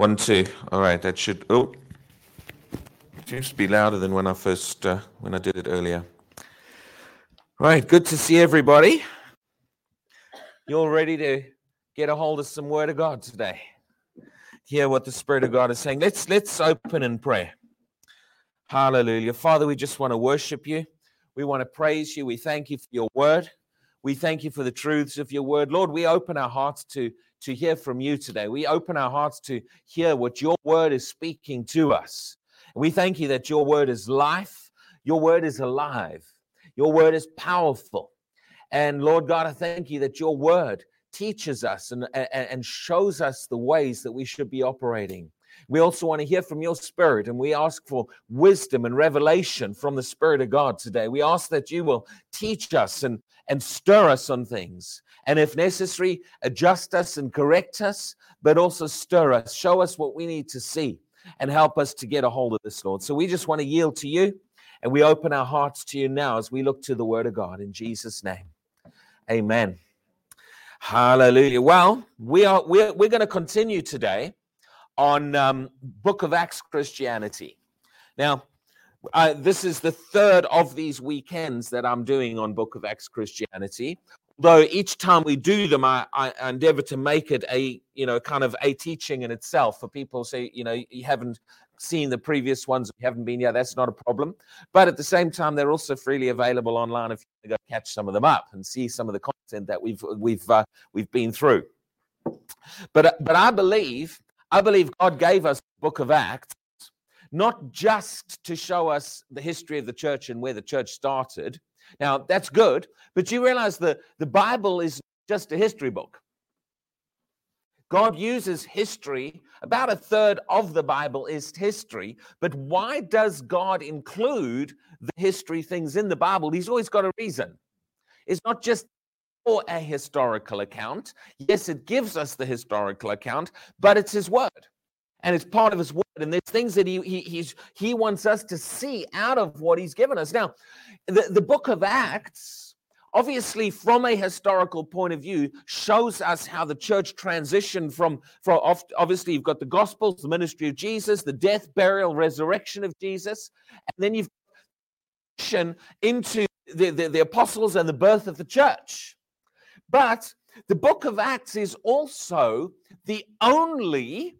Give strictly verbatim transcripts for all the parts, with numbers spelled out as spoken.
One, two. All right, that should... Oh, it seems to be louder than when I first, uh, when I did it earlier. Right, good to see everybody. You all ready to get a hold of some Word of God today? Hear what the Spirit of God is saying. Let's, let's open in prayer. Hallelujah. Father, we just want to worship you. We want to praise you. We thank you for your word. We thank you for the truths of your word. Lord, we open our hearts to to hear from you today. We open our hearts to hear what your word is speaking to us. And we thank you that your word is life, your word is alive, your word is powerful. And Lord God, I thank you that your word teaches us and, and, and shows us the ways that we should be operating. We also want to hear from your Spirit, and we ask for wisdom and revelation from the Spirit of God today. We ask that you will teach us and, and stir us on things, and if necessary, adjust us and correct us, but also stir us, show us what we need to see, and help us to get a hold of this, Lord. So we just want to yield to you, and we open our hearts to you now as we look to the Word of God. In Jesus' name, amen. Hallelujah. Well, we are, we're, we're going to continue today on um, Book of Acts Christianity. Now, uh, this is the third of these weekends that I'm doing on Book of Acts Christianity. Although each time we do them, I, I endeavor to make it a, you know, kind of a teaching in itself for people who say, you know, you haven't seen the previous ones, you haven't been here, that's not a problem. But at the same time, they're also freely available online if you go catch some of them up and see some of the content that we've we've uh, we've been through. But but I believe. I believe God gave us the book of Acts, not just to show us the history of the church and where the church started. Now, that's good, but you realize that the Bible is just a history book. God uses history. About a third of the Bible is history, but why does God include the history things in the Bible? He's always got a reason. It's not just or a historical account. Yes, it gives us the historical account, but it's his word, and it's part of his word, and there's things that he he he's, he wants us to see out of what he's given us. Now, the, the book of Acts, obviously, from a historical point of view, shows us how the church transitioned from, from obviously, you've got the Gospels, the ministry of Jesus, the death, burial, resurrection of Jesus, and then you've transitioned into the, the, the apostles and the birth of the church. But the book of Acts is also the only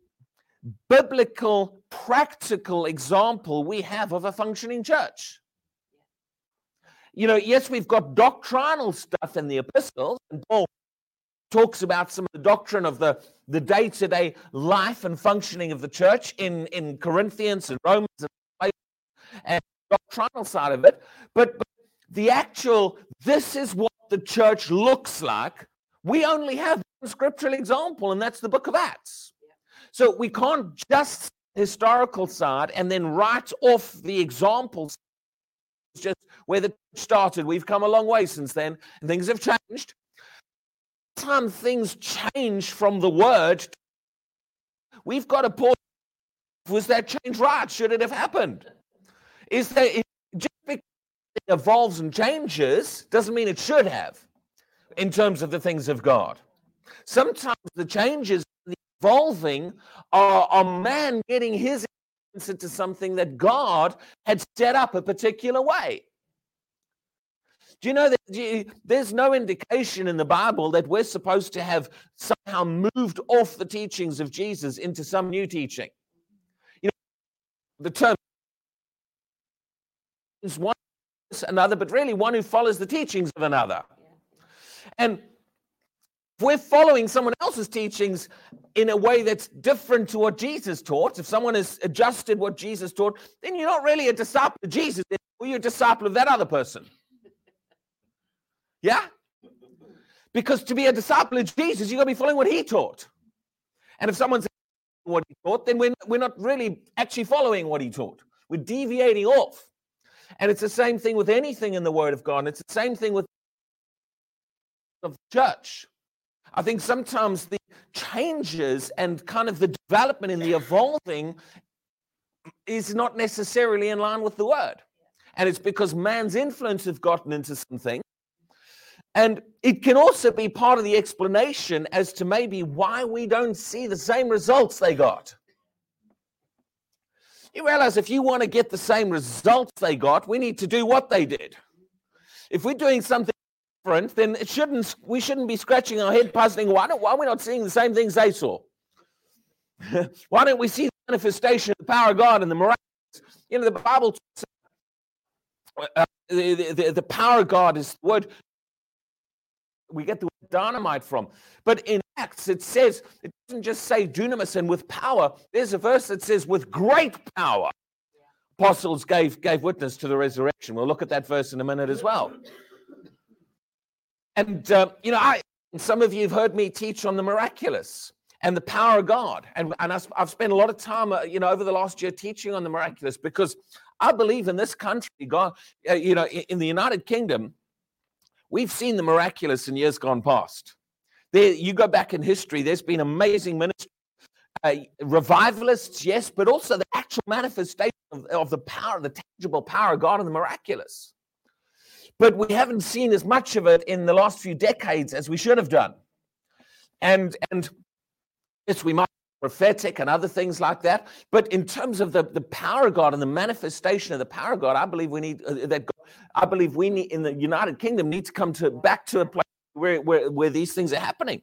biblical, practical example we have of a functioning church. You know, yes, we've got doctrinal stuff in the epistles, and Paul talks about some of the doctrine of the, the day-to-day life and functioning of the church in, in Corinthians and Romans and, and the doctrinal side of it. But, but the actual, this is what the church looks like, we only have one scriptural example, and that's the book of Acts. So we can't just see the historical side and then write off the examples. It's just where the church started. We've come a long way since then, and things have changed. Sometimes things change from the word. We've got to pause. Was that change right? Should it have happened? Is there... Is It evolves and changes doesn't mean it should have in terms of the things of God. Sometimes the changes, the evolving, are, are man getting his answer to something that God had set up a particular way. Do you know that you, there's no indication in the Bible that we're supposed to have somehow moved off the teachings of Jesus into some new teaching? You know, the term is one another, but really one who follows the teachings of another. And if we're following someone else's teachings in a way that's different to what Jesus taught, if someone has adjusted what Jesus taught, then you're not really a disciple of Jesus, or you're a disciple of that other person. Yeah? Because to be a disciple of Jesus, you've got to be following what he taught. And if someone's what he taught, then we're, we're not really actually following what he taught. We're deviating off. And it's the same thing with anything in the Word of God. It's the same thing with the church. I think sometimes the changes and kind of the development and the evolving is not necessarily in line with the Word. And it's because man's influence has gotten into something. And it can also be part of the explanation as to maybe why we don't see the same results they got. You realize if you want to get the same results they got, we need to do what they did. If we're doing something different, then it shouldn't. We shouldn't be scratching our head, puzzling, why don't, why are we not seeing the same things they saw? Why don't we see the manifestation of the power of God and the miraculous? You know, the Bible talks about, uh, the, the, the power of God is the word. We get the word dynamite from. But in Acts, it says, it doesn't just say dunamis and with power. There's a verse that says, with great power, apostles gave, gave witness to the resurrection. We'll look at that verse in a minute as well. And, uh, you know, I, some of you have heard me teach on the miraculous and the power of God. And, and I, I've spent a lot of time, uh, you know, over the last year teaching on the miraculous, because I believe in this country, God, uh, you know, in, in the United Kingdom, we've seen the miraculous in years gone past. There, you go back in history, there's been amazing ministry, uh, revivalists, yes, but also the actual manifestation of, of the power, the tangible power of God and the miraculous. But we haven't seen as much of it in the last few decades as we should have done. And, and yes, we might be prophetic and other things like that, but in terms of the, the power of God and the manifestation of the power of God, I believe we need, uh, that God, I believe we need, in the United Kingdom, need to come to back to a place Where, where where these things are happening.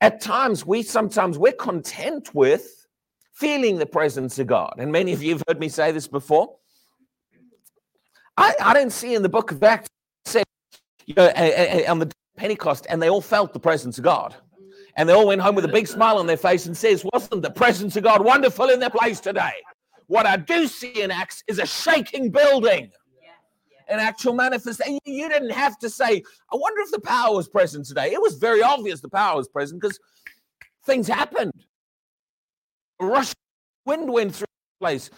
At times, we sometimes we're content with feeling the presence of God. And many of you have heard me say this before. I, I don't see in the book of Acts, said, you know, a, a, on the day of Pentecost, and they all felt the presence of God. And they all went home with a big smile on their face and says, wasn't the presence of God wonderful in their place today? What I do see in Acts is a shaking building. An actual manifestation. You didn't have to say, I wonder if the power was present today. It was very obvious the power was present because things happened. A rushing wind went through the place.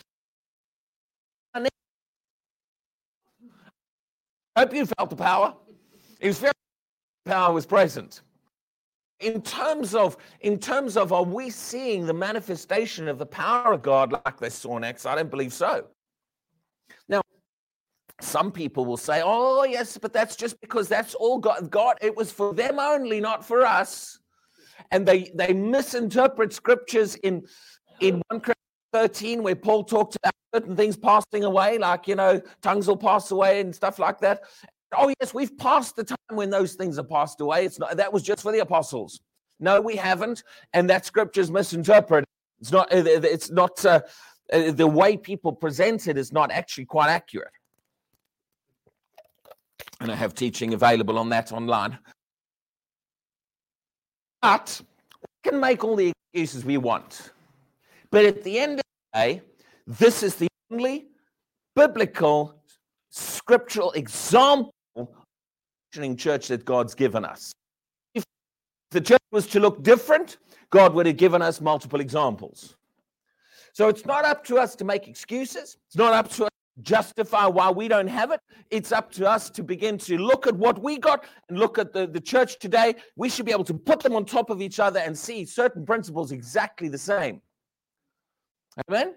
I hope you felt the power. It was very obvious the power was present. In terms of, in terms of, are we seeing the manifestation of the power of God like they saw in Acts? I don't believe so. Now, some people will say, oh, yes, but that's just because that's all God, God. It was for them only, not for us. And they, they misinterpret scriptures in, in First Corinthians thirteen, where Paul talked about certain things passing away, like, you know, tongues will pass away and stuff like that. Oh, yes, we've passed the time when those things are passed away. It's not, that was just for the apostles. No, we haven't. And that scripture's misinterpreted. It's not, it's not uh, the way people present it is not actually quite accurate. And I have teaching available on that online. But we can make all the excuses we want. But at the end of the day, this is the only biblical, scriptural example of the functioning church that God's given us. If the church was to look different, God would have given us multiple examples. So it's not up to us to make excuses. It's not up to us justify why we don't have it. It's up to us to begin to look at what we got and look at the, the church today. We should be able to put them on top of each other and see certain principles exactly the same. Amen?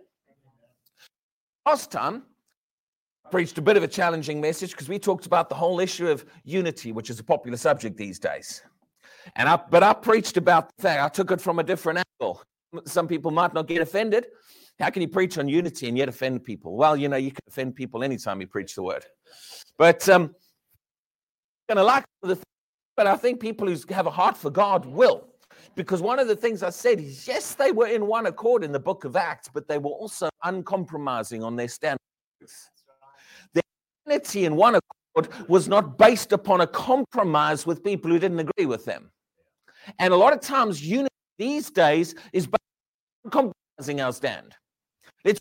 Last time, I preached a bit of a challenging message because we talked about the whole issue of unity, which is a popular subject these days. And I, but I preached about the fact, I took it from a different angle. Some people might not get offended. How can you preach on unity and yet offend people? Well, you know, you can offend people anytime you preach the word. But um, I'm going to like the thing, but I think people who have a heart for God will. Because one of the things I said is, yes, they were in one accord in the book of Acts, but they were also uncompromising on their stand. Their unity in one accord was not based upon a compromise with people who didn't agree with them. And a lot of times, unity these days is based on compromising our stand. Let's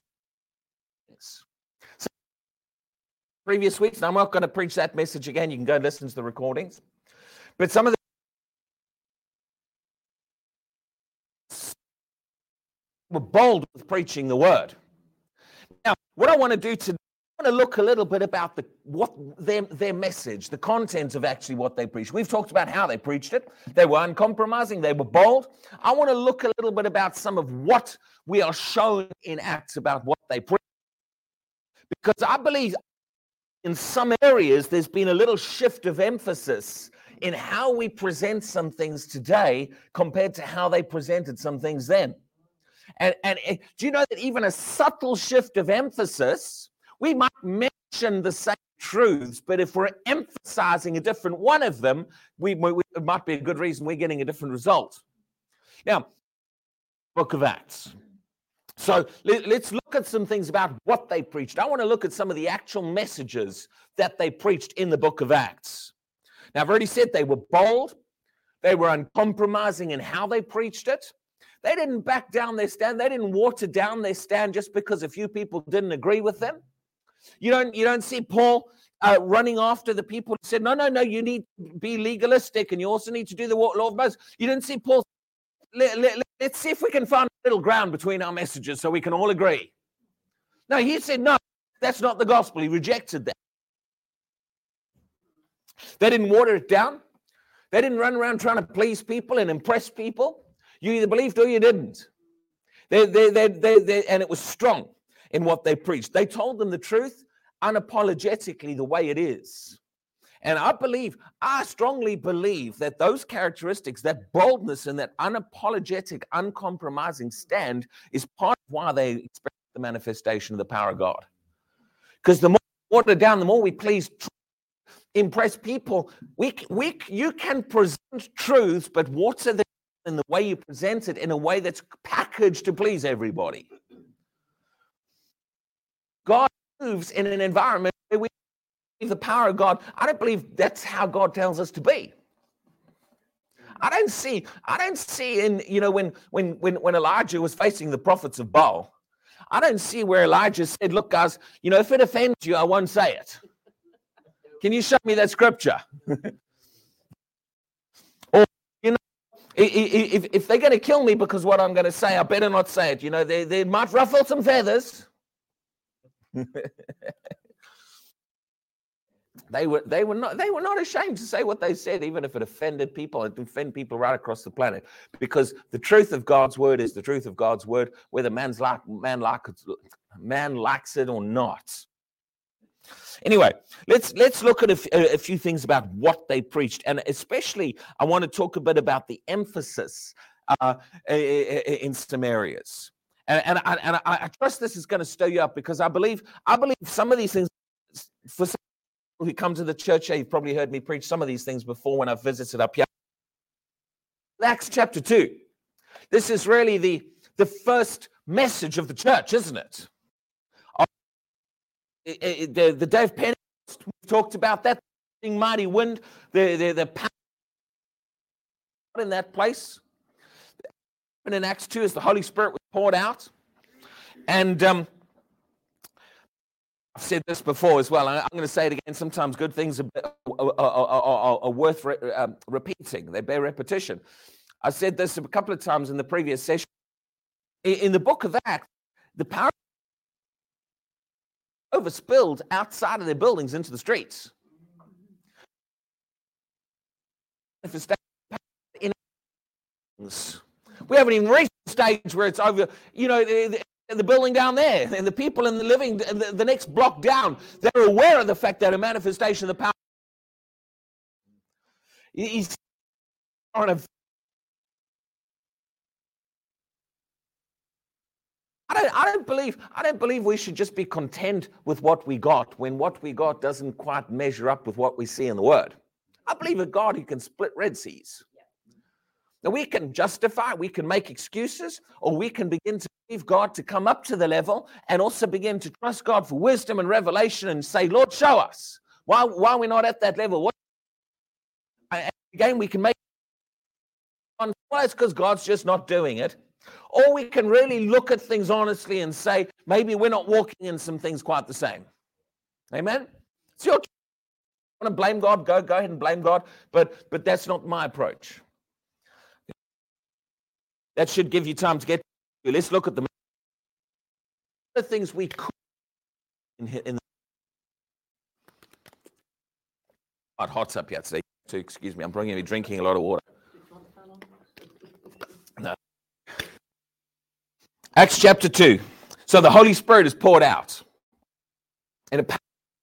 so, previous weeks, and I'm not going to preach that message again. You can go and listen to the recordings. But some of the were bold with preaching the word. Now, what I want to do today, I want to look a little bit about the what their their message, the content of actually what they preached. We've talked about how they preached it. They were uncompromising. They were bold. I want to look a little bit about some of what we are shown in Acts about what they preached. Because I believe in some areas there's been a little shift of emphasis in how we present some things today compared to how they presented some things then. And, and it, do you know that even a subtle shift of emphasis, we might mention the same truths, but if we're emphasizing a different one of them, we, we it might be a good reason we're getting a different result. Now, Book of Acts. So let, let's look at some things about what they preached. I want to look at some of the actual messages that they preached in the Book of Acts. Now, I've already said they were bold. They were uncompromising in how they preached it. They didn't back down their stand. They didn't water down their stand just because a few people didn't agree with them. You don't, you don't see Paul uh, running after the people who said, no, no, no, you need to be legalistic and you also need to do the law of Moses. You don't see Paul, let, let, let's see if we can find a little ground between our messages so we can all agree. No, he said, no, that's not the gospel. He rejected that. They didn't water it down. They didn't run around trying to please people and impress people. You either believed or you didn't. They, they, they, they, they, and it was strong in what they preached. They told them the truth unapologetically the way it is. And I believe, I strongly believe that those characteristics, that boldness and that unapologetic, uncompromising stand is part of why they experience the manifestation of the power of God. Because the more we water down, the more we please impress people. We, we, you can present truths, but water them in the way you present it in a way that's packaged to please everybody. God moves in an environment where we believe the power of God. I don't believe that's how God tells us to be. I don't see, I don't see in, you know, when when when when Elijah was facing the prophets of Baal, I don't see where Elijah said, look, guys, you know, if it offends you, I won't say it. Can you show me that scripture? Or, you know, if, if they're going to kill me because what I'm going to say, I better not say it. You know, they, they might ruffle some feathers. they were they were not they were not ashamed to say what they said, even if it offended people. It offended people right across the planet, because the truth of God's word is the truth of God's word, whether man's like man like man likes it or not. Anyway, let's let's look at a, a few things about what they preached, and especially I want to talk a bit about the emphasis uh, in some areas. And, and, I, and I, I trust this is going to stir you up, because I believe I believe some of these things, for some people who come to the church here, you've probably heard me preach some of these things before when I've visited up here. Acts chapter two. This is really the, the first message of the church, isn't it? The, the day of Pentecost, we've talked about that, the mighty wind, the, the, the power in that place. And in Acts two, as the Holy Spirit was poured out. And um, I've said this before as well, and I'm going to say it again. Sometimes good things are, are, are, are, are worth re- uh, repeating. They bear repetition. I said this a couple of times in the previous session. In, in the Book of Acts, the power overspilled outside of their buildings into the streets. Manifestation in buildings. We haven't even reached the stage where it's over, you know, the, the building down there and the people in the living, the, the next block down, they're aware of the fact that a manifestation of the power is on a... I don't, I don't believe, I don't believe we should just be content with what we got when what we got doesn't quite measure up with what we see in the Word. I believe a God who can split Red Seas. Now, we can justify, we can make excuses, or we can begin to believe God to come up to the level and also begin to trust God for wisdom and revelation and say, Lord, show us. Why, why we're not at that level? What? And again, we can make on well, it's because God's just not doing it. Or we can really look at things honestly and say, maybe we're not walking in some things quite the same. Amen? It's your choice. You want to blame God, go, go ahead and blame God, but but that's not my approach. That should give you time to get to. Let's look at the things we could in in the hot hot's up here today. So excuse me, I'm probably going to be drinking a lot of water. No. Acts chapter two. So the Holy Spirit is poured out in a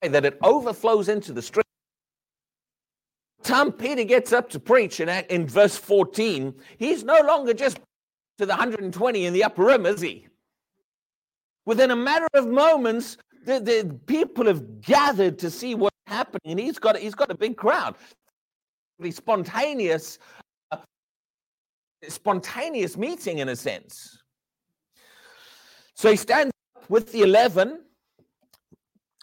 way that it overflows into the street. Time Peter gets up to preach in, in verse fourteen, he's no longer just to the one hundred twenty in the upper room, is he? Within a matter of moments, the, the people have gathered to see what's happening, and he's got he's got a big crowd. The spontaneous, uh, spontaneous meeting in a sense. So he stands up with the eleven,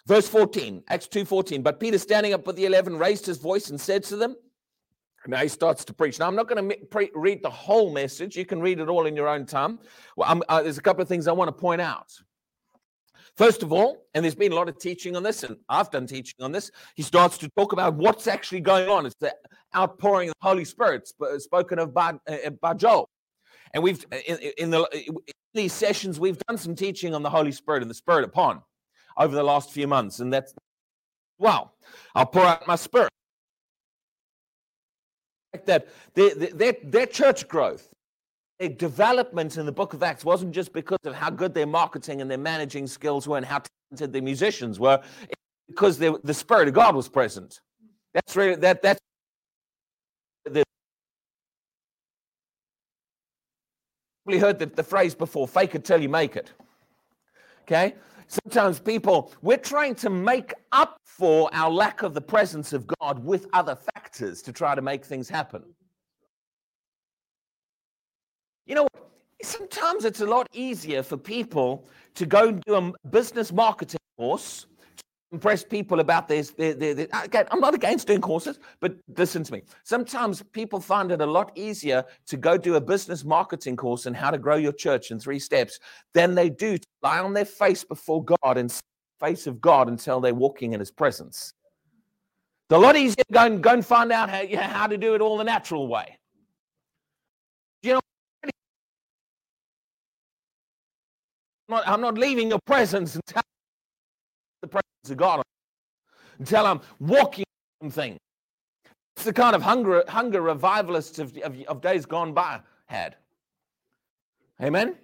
verse fourteen, Acts two fourteen. But Peter, standing up with the eleven, raised his voice and said to them. Now he starts to preach. Now, I'm not going to pre- read the whole message. You can read it all in your own time. Well, I'm, uh, there's a couple of things I want to point out. First of all, and there's been a lot of teaching on this, and I've done teaching on this, he starts to talk about what's actually going on. It's the outpouring of the Holy Spirit sp- spoken of by, uh, by Joel. And we've in, in, the, in these sessions, we've done some teaching on the Holy Spirit and the Spirit upon over the last few months. And that's, wow, I'll pour out my Spirit. That their, their, their church growth, their development in the book of Acts wasn't just because of how good their marketing and their managing skills were and how talented their musicians were, it's because they, the Spirit of God was present. That's really, that, that's the, probably heard the, the phrase before, fake it till you make it, okay? Sometimes people, we're trying to make up for our lack of the presence of God with other factors to try to make things happen. You know, sometimes it's a lot easier for people to go and do a business marketing course to impress people about their, their, their, their okay, I'm not against doing courses, but listen to me. Sometimes people find it a lot easier to go do a business marketing course on how to grow your church in three steps than they do to lie on their face before God and face of God until they're walking in his presence. It's a lot easier to go and, go and find out how, you know, how to do it all the natural way. You know, I'm not, I'm not leaving your presence until the presence of God, until I'm walking something. It's the kind of hunger hunger revivalists of, of, of days gone by had. Amen?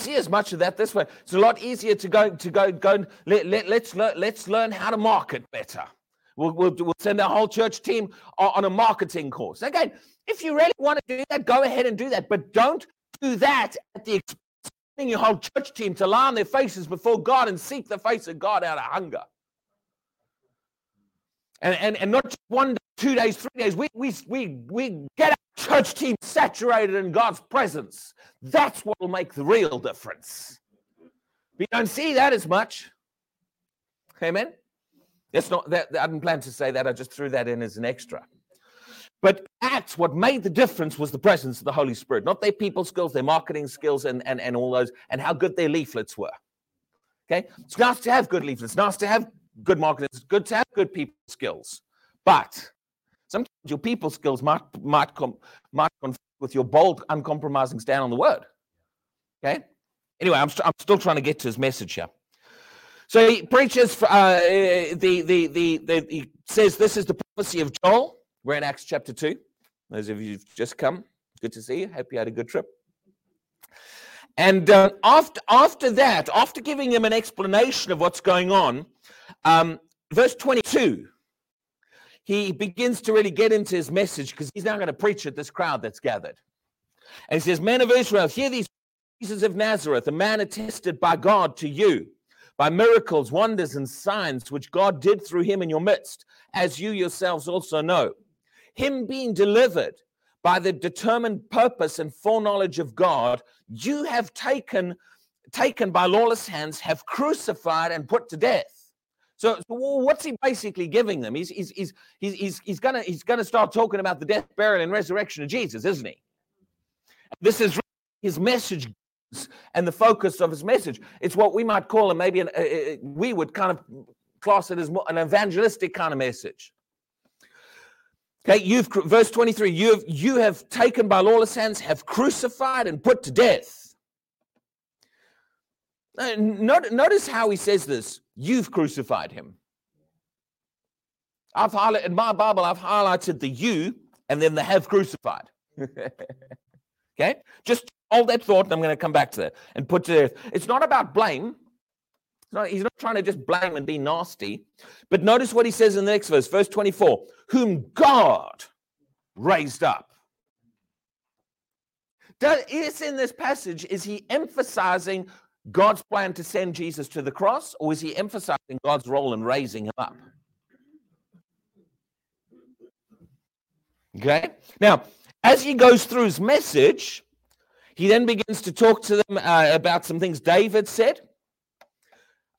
See as much of that this way. It's a lot easier to go to go go and let, let let's learn let's learn how to market better. We'll, we'll we'll send our whole church team on a marketing course. Again, if you really want to do that, go ahead and do that. But don't do that at the expense of sending your whole church team to lie on their faces before God and seek the face of God out of hunger. And and and not just one day, two days, three days. We we we we get out. Church team saturated in God's presence. That's what will make the real difference. We don't see that as much. Amen. That's not that I didn't plan to say that. I just threw that in as an extra. But Acts, what made the difference was the presence of the Holy Spirit, not their people skills, their marketing skills, and and and all those, and how good their leaflets were. Okay, it's nice to have good leaflets. It's nice to have good marketing. It's good to have good people skills, but sometimes your people skills might might com, might conflict with your bold, uncompromising stand on the word. Okay. Anyway, I'm st- I'm still trying to get to his message here. So he preaches. Uh, the, the the the he says this is the prophecy of Joel. We're in Acts chapter two. Those of you who've just come, good to see you. Hope you had a good trip. And uh, after after that, after giving him an explanation of what's going on, um, verse twenty-two. He begins to really get into his message because he's now going to preach at this crowd that's gathered. And he says, men of Israel, hear these Jesus of Nazareth, a man attested by God to you, by miracles, wonders, and signs, which God did through him in your midst, as you yourselves also know. Him being delivered by the determined purpose and foreknowledge of God, you have taken, taken by lawless hands, have crucified and put to death. So, so what's he basically giving them? He's he's he's he's he's, he's gonna he's gonna start talking about the death, burial, and resurrection of Jesus, isn't he? This is his message, and the focus of his message. It's what we might call, and maybe an, uh, we would kind of class it as more an evangelistic kind of message. Okay, you've verse twenty-three. You've you have taken by lawless hands, have crucified and put to death. Uh, not, notice how he says this. You've crucified him. I've highlighted in my Bible, I've highlighted the you and then the have crucified. Okay? Just hold that thought, and I'm going to come back to that and put to death. It's not about blame. It's not, he's not trying to just blame and be nasty. But notice what he says in the next verse, verse twenty-four, whom God raised up. That is, in this passage, is he emphasizing God's plan to send Jesus to the cross, or is he emphasizing God's role in raising him up? Okay. Now, as he goes through his message, he then begins to talk to them uh, about some things David said.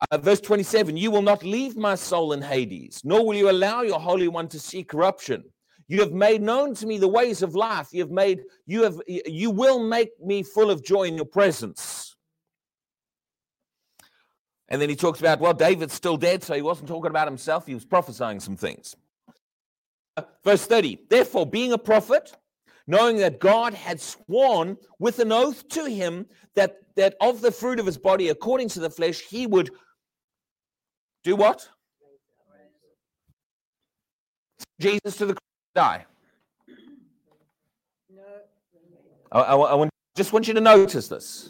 Uh, verse twenty-seven, you will not leave my soul in Hades, nor will you allow your Holy One to see corruption. You have made known to me the ways of life. You have made, you have, you will make me full of joy in your presence. And then he talks about, well, David's still dead, so he wasn't talking about himself. He was prophesying some things. Uh, verse thirty, therefore, being a prophet, knowing that God had sworn with an oath to him that, that of the fruit of his body, according to the flesh, he would do what? Jesus to the cross and die. No. I, I, I want, just want you to notice this.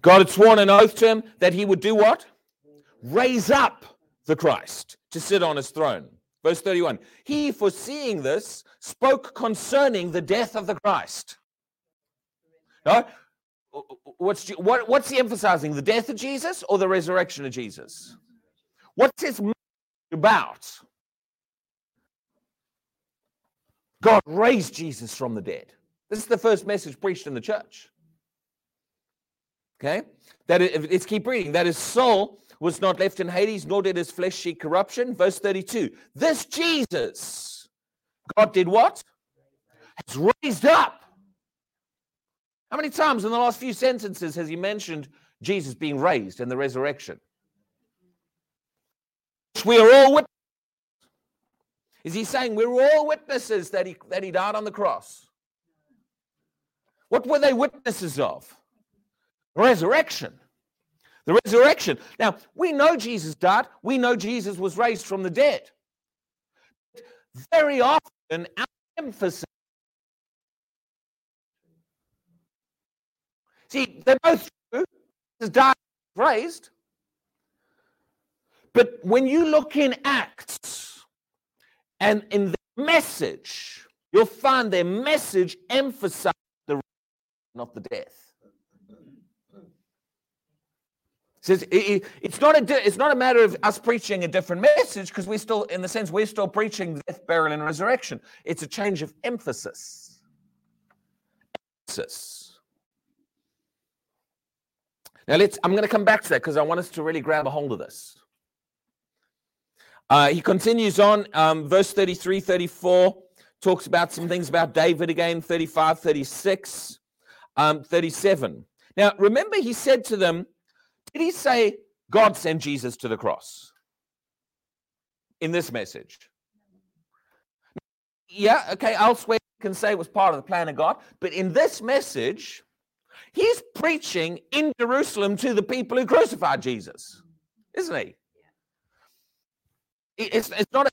God had sworn an oath to him that he would do what? Raise up the Christ to sit on his throne. Verse thirty-one, he, foreseeing this, spoke concerning the death of the Christ. No? What's, what, what's he emphasizing, the death of Jesus or the resurrection of Jesus? What's his message about? God raised Jesus from the dead. This is the first message preached in the church. Okay? That is, let's keep reading. That his soul was not left in Hades, nor did his flesh see corruption. Verse thirty-two, this Jesus, God did what? Has raised up. How many times in the last few sentences has he mentioned Jesus being raised and the resurrection? We are all witnesses. Is he saying we're all witnesses that he, that he died on the cross? What were they witnesses of? Resurrection. The resurrection. Now, we know Jesus died. We know Jesus was raised from the dead. Very often, our emphasis... See, they're both true. Jesus died, raised. But when you look in Acts and in the message, you'll find their message emphasizes the resurrection, not the death. Says it's not a it's not a matter of us preaching a different message, because we're still, in the sense, we're still preaching death, burial, and resurrection. It's a change of emphasis. Emphasis. Now let's. I'm going to come back to that because I want us to really grab a hold of this. Uh, he continues on, um, verse thirty-three, thirty-four, talks about some things about David again, thirty-five, thirty-six, um, thirty-seven. Now remember, he said to them. Did he say God sent Jesus to the cross in this message? Yeah, okay, elsewhere you can say it was part of the plan of God. But in this message, he's preaching in Jerusalem to the people who crucified Jesus, isn't he? It's, it's not, a,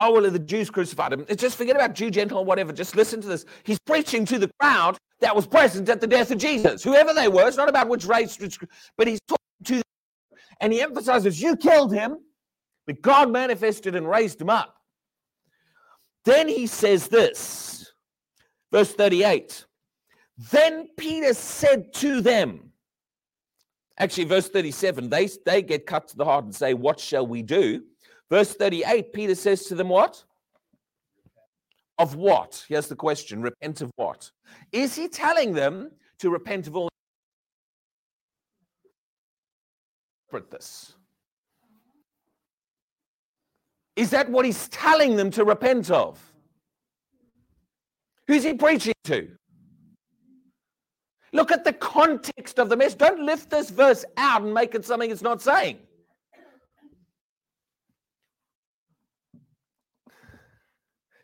oh, well, the Jews crucified him. It's just forget about Jew, Gentile, whatever. Just listen to this. He's preaching to the crowd that was present at the death of Jesus, whoever they were. It's not about which race, which, but he's talking to them. And he emphasizes, you killed him, but God manifested and raised him up. Then he says this, verse thirty-eight, then Peter said to them, actually, verse thirty-seven, they, they get cut to the heart and say, what shall we do? Verse thirty-eight, Peter says to them what? Of what? Here's the question, repent of what? Is he telling them to repent of all? Interpret this. Is that what he's telling them to repent of? Who's he preaching to? Look at the context of the message. Don't lift this verse out and make it something it's not saying.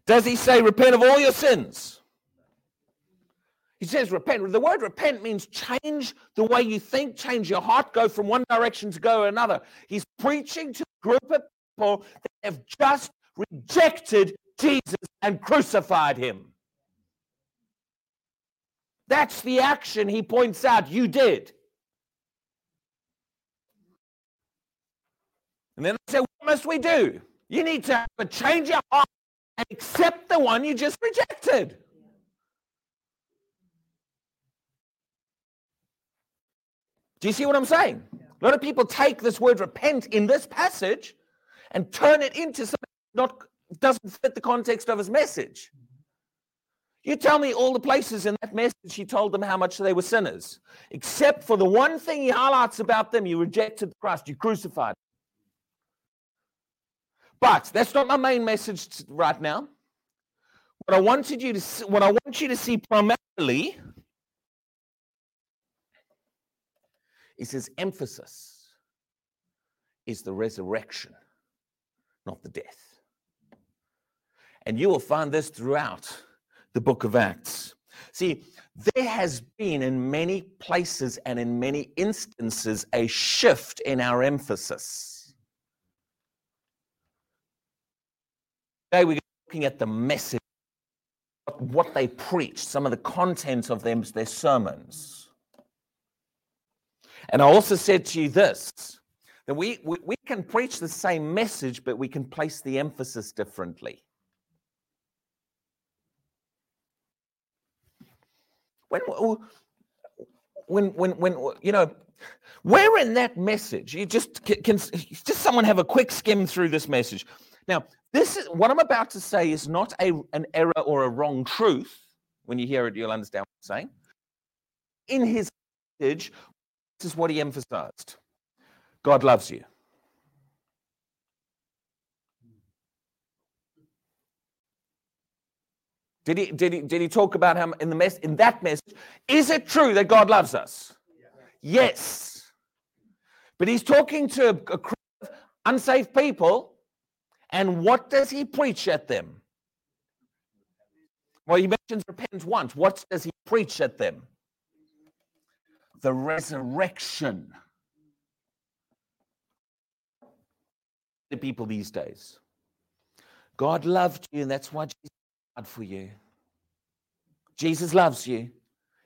Does he say, repent of all your sins? He says, repent. The word repent means change the way you think, change your heart, go from one direction to go another. He's preaching to a group of people that have just rejected Jesus and crucified him. That's the action he points out you did. And then they say, what must we do? You need to change your heart. and accept the one you just rejected. Do you see what I'm saying? A lot of people take this word repent in this passage and turn it into something that not, doesn't fit the context of his message. You tell me all the places in that message he told them how much they were sinners. Except for the one thing he highlights about them, you rejected Christ, you crucified him. But that's not my main message right now. What I wanted you to see, what I want you to see primarily is his emphasis is the resurrection, not the death. And you will find this throughout the book of Acts. See, there has been in many places and in many instances a shift in our emphasis. Today we're looking at the message, what they preached, some of the contents of them, their sermons. And I also said to you this, that we, we, we can preach the same message, but we can place the emphasis differently. When, when, when, when, you know, where in that message, you just can, can just someone have a quick skim through this message. Now, this is what I'm about to say is not a an error or a wrong truth. When you hear it, you'll understand what I'm saying. In his message, this is what he emphasized: God loves you. Did he, did he, did he talk about him in the mess, in that message? Is it true that God loves us? Yeah. Yes. But he's talking to a crowd of unsaved people. And what does he preach at them? Well, he mentions repent once. What does he preach at them? The resurrection. The people these days. God loved you, and that's why Jesus died for you. Jesus loves you.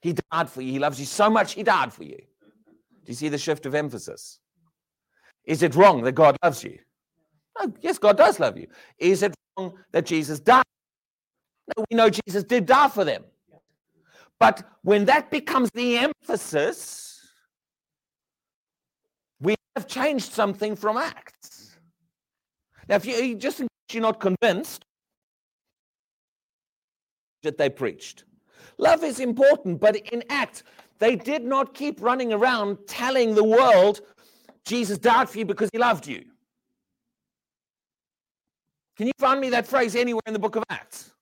He died for you. He loves you so much, he died for you. Do you see the shift of emphasis? Is it wrong that God loves you? No, yes, God does love you. Is it wrong that Jesus died? No, we know Jesus did die for them. But when that becomes the emphasis, we have changed something from Acts. Now, if you just in case you're not convinced, that they preached. Love is important, but in Acts, they did not keep running around telling the world, Jesus died for you because he loved you. Can you find me that phrase anywhere in the book of Acts?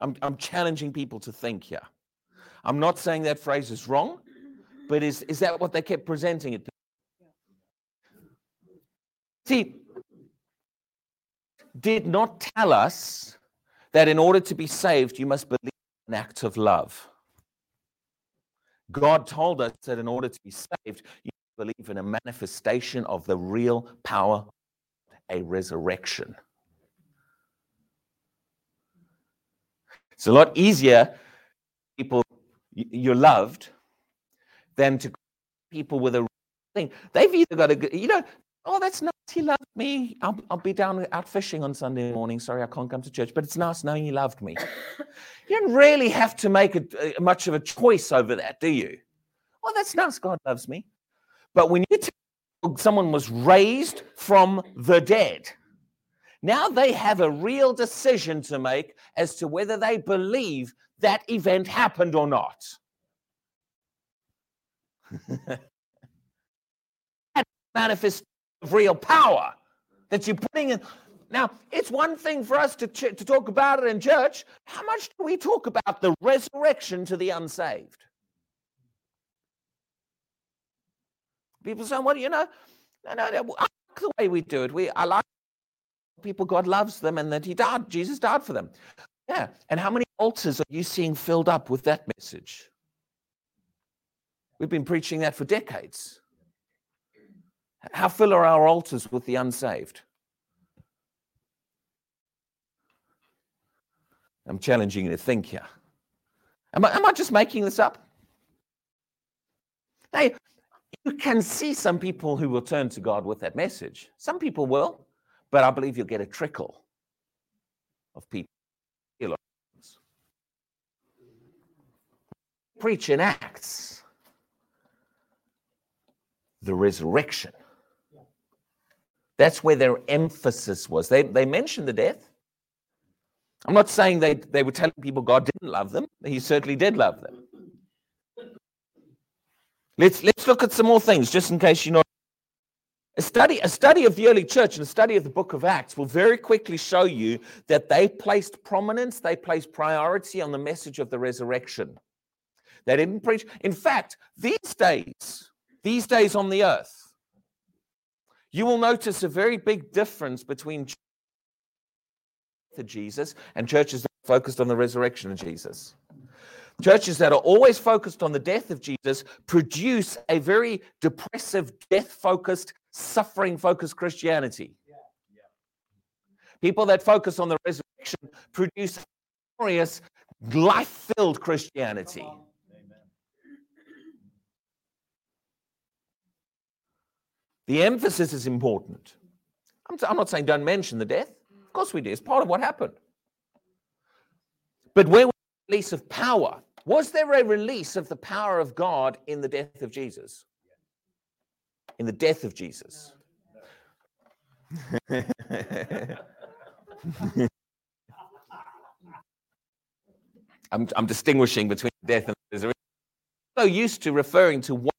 I'm, I'm challenging people to think here. I'm not saying that phrase is wrong, but is, is that what they kept presenting it to? See, did not tell us that in order to be saved, you must believe an act of love. God told us that in order to be saved, you believe in a manifestation of the real power, a resurrection. It's a lot easier, people, you're loved, than to people with a thing. They've either got a, you know, oh, that's nice. He loved me. I'll, I'll be down out fishing on Sunday morning. Sorry, I can't come to church, but it's nice knowing he loved me. You don't really have to make a, a, much of a choice over that, do you? Well, that's nice. God loves me. But when you tell someone was raised from the dead, now they have a real decision to make as to whether they believe that event happened or not. That manifests of real power that you're putting in. Now, it's one thing for us to ch- to talk about it in church. How much do we talk about the resurrection to the unsaved? People say, well, you know, no, no, no, I like the way we do it. We, I like people, God loves them, and that he died, Jesus died for them. Yeah, and how many altars are you seeing filled up with that message? We've been preaching that for decades. How full are our altars with the unsaved? I'm challenging you to think here. Am I, am I just making this up? Now, you can see some people who will turn to God with that message. Some people will, But I believe you'll get a trickle of people. Preach in Acts the resurrection. That's where their emphasis was. They they mentioned the death. I'm not saying they, they were telling people God didn't love them. He certainly did love them. Let's let's look at some more things, just in case you know. A study, a study of the early church and a study of the book of Acts will very quickly show you that they placed prominence, they placed priority on the message of the resurrection. They didn't preach. In fact, these days, these days on the earth, you will notice a very big difference between churches of Jesus and churches that are focused on the resurrection of Jesus. Churches that are always focused on the death of Jesus produce a very depressive, death-focused, suffering-focused Christianity. Yeah, yeah. People that focus on the resurrection produce a glorious, life-filled Christianity. The emphasis is important. I'm, I'm not saying don't mention the death. Of course we do. It's part of what happened. But where was the release of power? Was there a release of the power of God in the death of Jesus? In the death of Jesus. No, no. I'm, I'm distinguishing between death and resurrection. We're so used to referring to one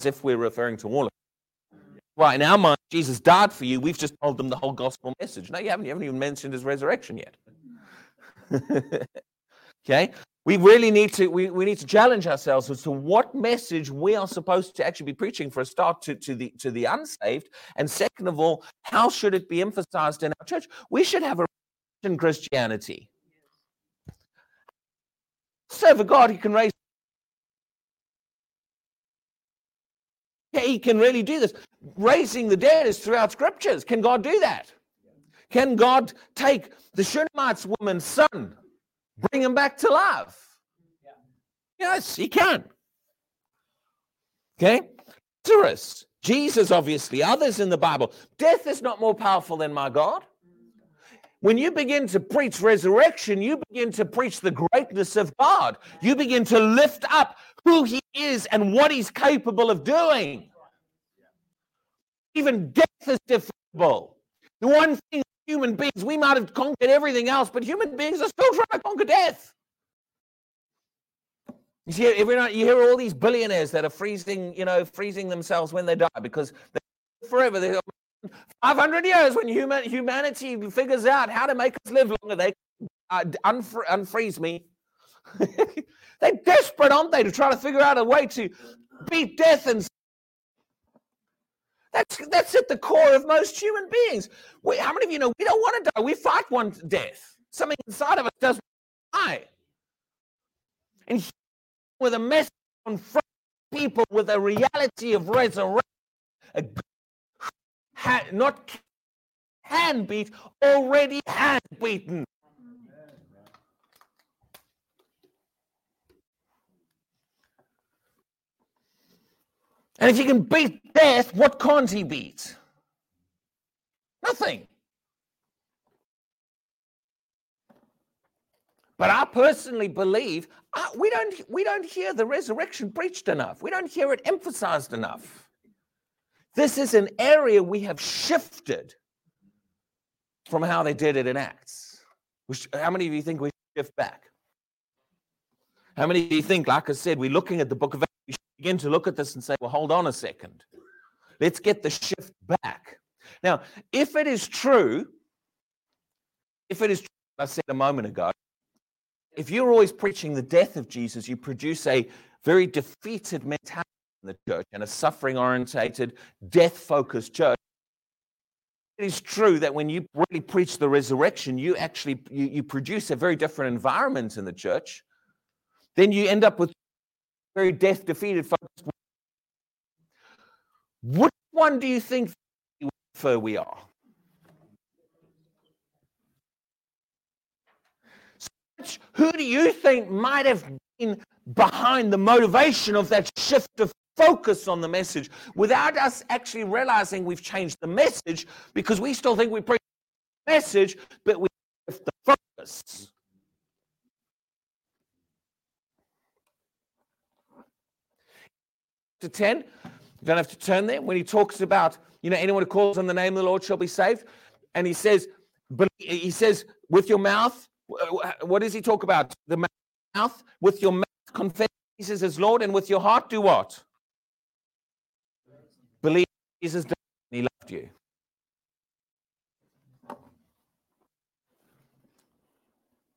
as if we're referring to all of them. Right, in our mind, Jesus died for you. We've just told them the whole gospel message. No, you haven't. You haven't even mentioned his resurrection yet. Okay? We really need to we, we need to challenge ourselves as to what message we are supposed to actually be preaching for a start to, to, the, to the unsaved. And second of all, how should it be emphasized in our church? We should have a resurrection Christianity. Serve a God who can raise. He can really do this. Raising the dead is throughout scriptures. Can God do that? Can God take the Shunammite woman's son, bring him back to life? Yeah. Yes, he can. Okay? Lazarus, Jesus, obviously, others in the Bible. Death is not more powerful than my God. When you begin to preach resurrection, you begin to preach the greatness of God. You begin to lift up who he is and what he's capable of doing. Even death is defeatable. The one thing, human beings, we might have conquered everything else, but human beings are still trying to conquer death. You see, every night you hear all these billionaires that are freezing, you know, freezing themselves when they die because they're forever. They're five hundred years when human humanity figures out how to make us live longer, they uh, unfre- unfreeze me. They're desperate, aren't they, to try to figure out a way to beat death and That's that's at the core of most human beings. We, how many of you know we don't want to die? We fight one to death. Something inside of us doesn't die. And with a message confront people with a reality of resurrection, a ha, not hand beat, already hand beaten. And if he can beat death, what can't he beat? Nothing. But I personally believe uh, we don't we don't hear the resurrection preached enough. We don't hear it emphasized enough. This is an area we have shifted from how they did it in Acts. Which, how many of you think we should shift back? How many of you think, like I said, we're looking at the book of Acts, we should begin to look at this and say, well, hold on a second. Let's get the shift back. Now, if it is true, if it is true, I said a moment ago, if you're always preaching the death of Jesus, you produce a very defeated mentality in the church and a suffering-orientated, death-focused church. It is true that when you really preach the resurrection, you actually you, you produce a very different environment in the church. Then you end up with very death defeated folks. Which one do you think we are? So who do you think might have been behind the motivation of that shift of focus on the message without us actually realizing we've changed the message because we still think we preach message, but we shift the focus. To ten, you don't have to turn there. When he talks about, you know, anyone who calls on the name of the Lord shall be saved, and he says, but he says, with your mouth, what does he talk about? The mouth, with your mouth, confess Jesus as Lord, and with your heart, do what? Believe Jesus died and he loved you.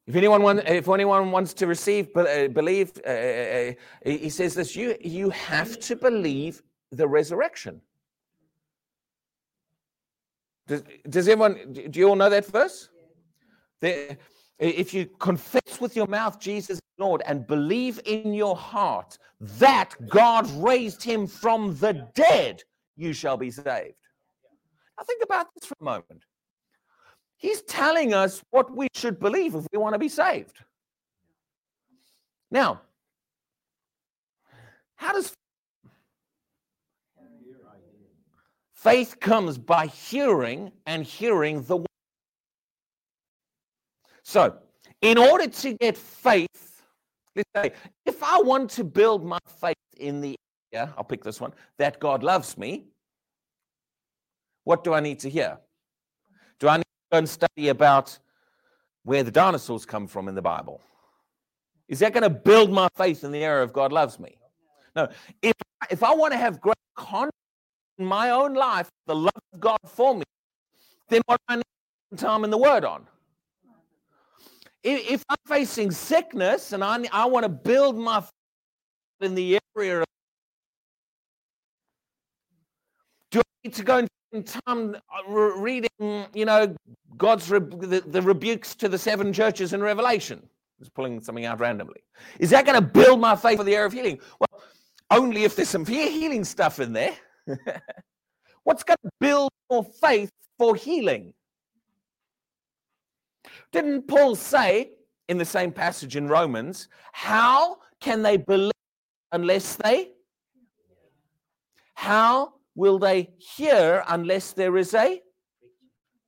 If anyone wants, if anyone wants to receive, believe, uh, he says this, you, you have to believe the resurrection. Does, does everyone, do you all know that verse? The, if you confess with your mouth Jesus is Lord and believe in your heart that God raised him from the dead, you shall be saved. Now think about this for a moment. He's telling us what we should believe if we want to be saved. Now, how does faith comes by hearing and hearing the word? So, in order to get faith, let's say, if I want to build my faith in the area, I'll pick this one, that God loves me, what do I need to hear? Do I need to go and study about where the dinosaurs come from in the Bible? Is that going to build my faith in the area of God loves me? No. If, if I want to have great confidence in my own life, the love of God for me, then what do I need to spend time in the Word on? If I'm facing sickness and I, I want to build my faith in the area of, do I need to go and spend time reading, you know, God's re, the, the rebukes to the seven churches in Revelation? Just pulling something out randomly. Is that going to build my faith in the area of healing? Well, only if there's some healing stuff in there. What's going to build your faith for healing? Didn't Paul say in the same passage in Romans, how can they believe unless they? How will they hear unless there is a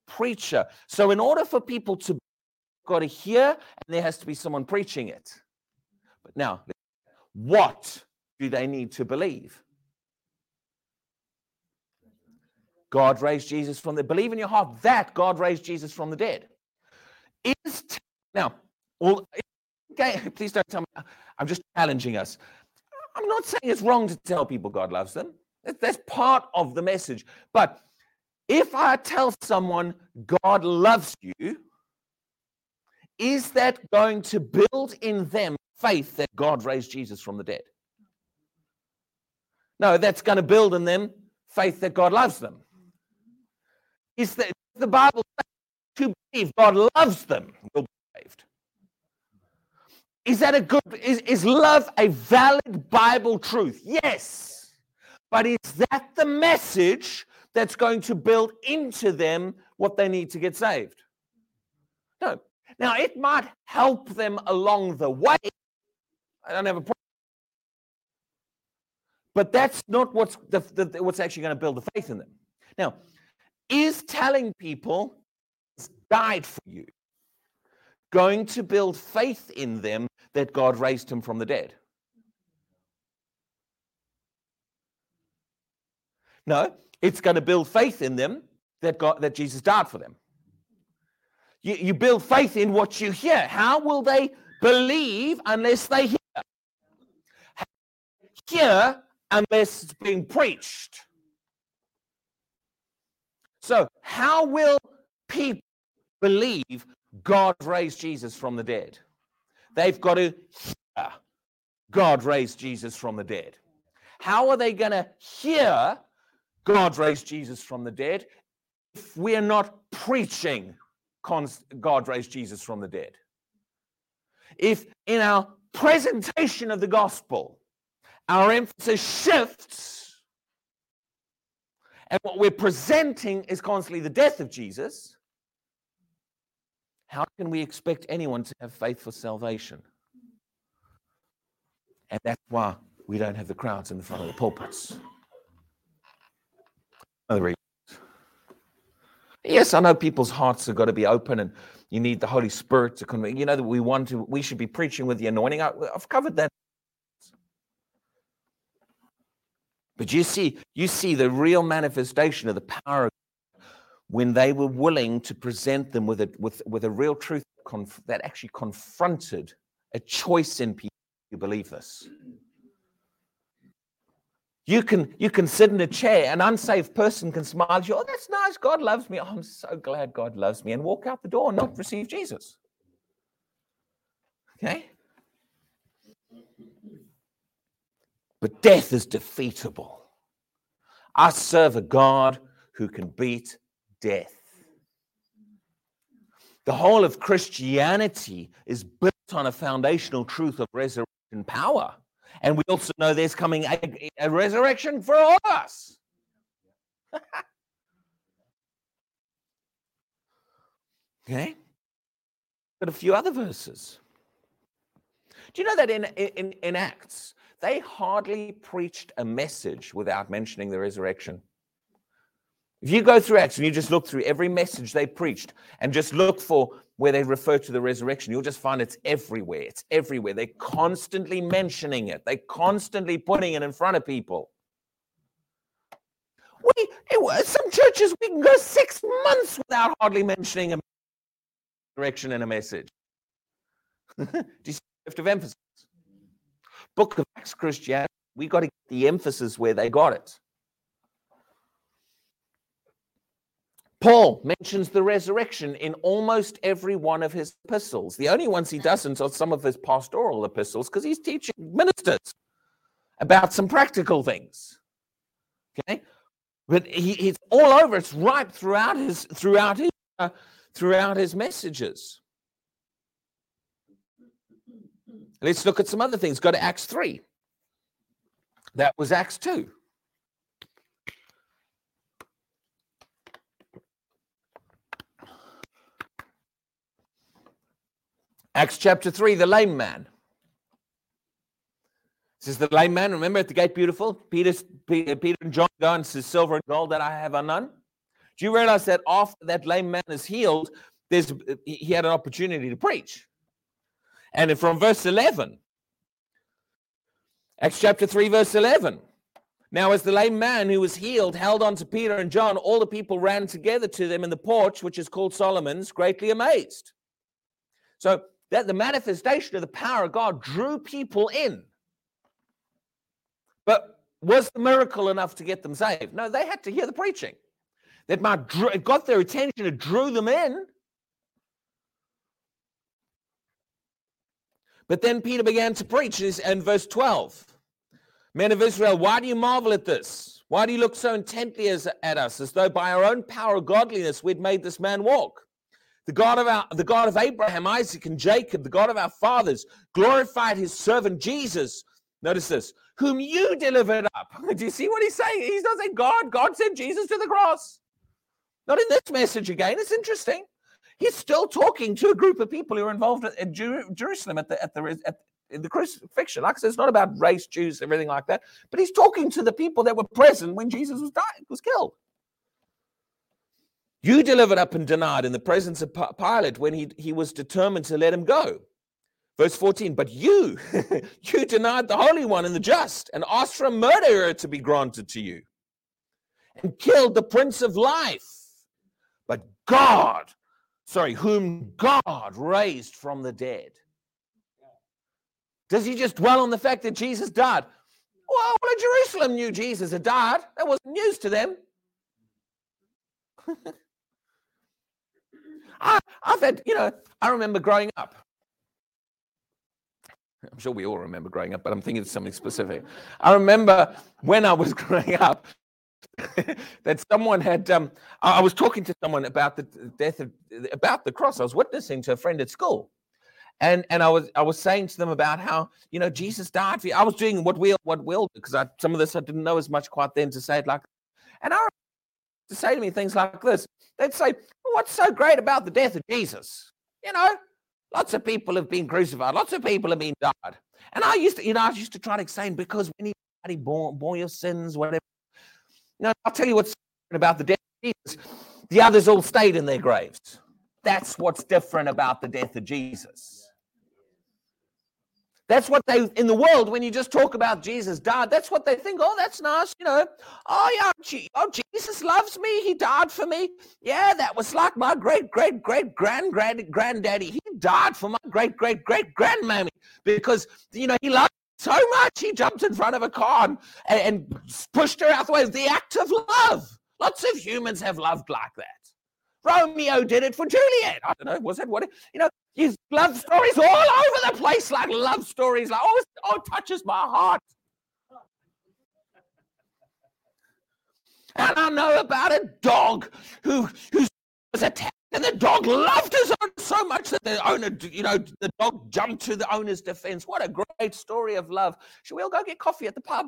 preacher? So in order for people to believe, they've got to hear, and there has to be someone preaching it. But now, what do they need to believe? God raised Jesus from the dead. Believe in your heart that God raised Jesus from the dead. Is t- now, all, okay, please don't tell me, I'm just challenging us. I'm not saying it's wrong to tell people God loves them. That, that's part of the message. But if I tell someone God loves you, is that going to build in them faith that God raised Jesus from the dead? No, that's going to build in them faith that God loves them. Is that the Bible says, to believe God loves them will be saved. Is that a good, is, is love a valid Bible truth? Yes. But is that the message that's going to build into them what they need to get saved? No. Now, it might help them along the way. I don't have a problem. But that's not what's, the, the, what's actually going to build the faith in them. Now, is telling people died for you going to build faith in them that God raised him from the dead? No, it's going to build faith in them that God, that Jesus died for them. You, you build faith in what you hear. How will they believe unless they hear? How will they hear unless it's being preached? So how will people believe God raised Jesus from the dead? They've got to hear God raised Jesus from the dead. How are they going to hear God raised Jesus from the dead if we're not preaching God raised Jesus from the dead? If in our presentation of the gospel, our emphasis shifts and what we're presenting is constantly the death of Jesus, how can we expect anyone to have faith for salvation? And that's why we don't have the crowds in the front of the pulpits. Another reason. Yes, I know people's hearts have got to be open, and you need the Holy Spirit to convince. You know that we want to. We should be preaching with the anointing. I, I've covered that. But you see, you see the real manifestation of the power of God when they were willing to present them with a with with a real truth conf- that actually confronted a choice in people who believe this. You can you can sit in a chair, an unsaved person can smile at you, oh, that's nice, God loves me, oh, I'm so glad God loves me, and walk out the door and not receive Jesus. Okay? But death is defeatable. I serve a God who can beat death. The whole of Christianity is built on a foundational truth of resurrection power. And we also know there's coming a, a resurrection for all of us. Okay? But a few other verses. Do you know that in, in, in Acts, they hardly preached a message without mentioning the resurrection? If you go through Acts and you just look through every message they preached and just look for where they refer to the resurrection, you'll just find it's everywhere. It's everywhere. They're constantly mentioning it. They're constantly putting it in front of people. We, it, some churches, we can go six months without hardly mentioning a resurrection in a message. Do you see the shift of emphasis? Book of Acts Christianity, we got to get the emphasis where they got it. Paul mentions the resurrection in almost every one of his epistles. The only ones he doesn't are some of his pastoral epistles because he's teaching ministers about some practical things. Okay, but he, he's all over. It's ripe throughout his throughout his uh, throughout his messages. Let's look at some other things. Go to Acts three. That was Acts two. Acts chapter three, the lame man. This is the lame man. Remember at the gate, beautiful? Peter, Peter, Peter and John go and says, silver and gold that I have are none. Do you realize that after that lame man is healed, there's he had an opportunity to preach? And from verse eleven, Acts chapter three, verse eleven. Now, as the lame man who was healed held on to Peter and John, all the people ran together to them in the porch, which is called Solomon's, greatly amazed. So that the manifestation of the power of God drew people in. But was the miracle enough to get them saved? No, they had to hear the preaching. That might drew, it got their attention, it drew them in. But then Peter began to preach in verse twelve. Men of Israel, why do you marvel at this? Why do you look so intently as, at us, as though by our own power of godliness we'd made this man walk? The God of our, the God of Abraham, Isaac, and Jacob, the God of our fathers, glorified his servant Jesus. Notice this, whom you delivered up. Do you see what he's saying? He's not saying God. God sent Jesus to the cross. Not in this message again. It's interesting. He's still talking to a group of people who are involved in Jer- Jerusalem at the at the at the crucifixion. Like I said, it's not about race, Jews, everything like that. But he's talking to the people that were present when Jesus was dying, was killed. You delivered up and denied in the presence of Pilate when he, he was determined to let him go. Verse fourteen, but you, you denied the Holy One and the Just and asked for a murderer to be granted to you and killed the Prince of Life. But God, sorry, whom God raised from the dead. Does he just dwell on the fact that Jesus died? Well, all of Jerusalem knew Jesus had died. That wasn't news to them. I, I've had, you know, I remember growing up. I'm sure we all remember growing up, but I'm thinking of something specific. I remember when I was growing up that someone had, um, I was talking to someone about the death of, about the cross. I was witnessing to a friend at school. And and I was I was saying to them about how, you know, Jesus died for you. I was doing what we what we'll do, because I, some of this I didn't know as much quite then to say it like that. And I to say to me things like this. They'd say, well, what's so great about the death of Jesus? You know, lots of people have been crucified. Lots of people have been died. And I used to, you know, I used to try to explain because when he died, he bore, bore your sins, whatever. You know, I'll tell you what's so great about the death of Jesus. The others all stayed in their graves. That's what's different about the death of Jesus. That's what they, in the world, when you just talk about Jesus died, that's what they think. Oh, that's nice, you know. Oh, yeah, oh, Jesus loves me. He died for me. Yeah, that was like my great, great, great grand, grand, granddaddy. He died for my great, great, great grandmammy because, you know, he loved me so much. He jumped in front of a car and, and pushed her out the way. The act of love. Lots of humans have loved like that. Romeo did it for Juliet. I don't know. Was that what? It, you know, his love stories all over the place, like love stories. Like, oh, oh, touches my heart. And I know about a dog who who was attacked, and the dog loved his owner so much that the owner, you know, the dog jumped to the owner's defense. What a great story of love. Should we all go get coffee at the pub?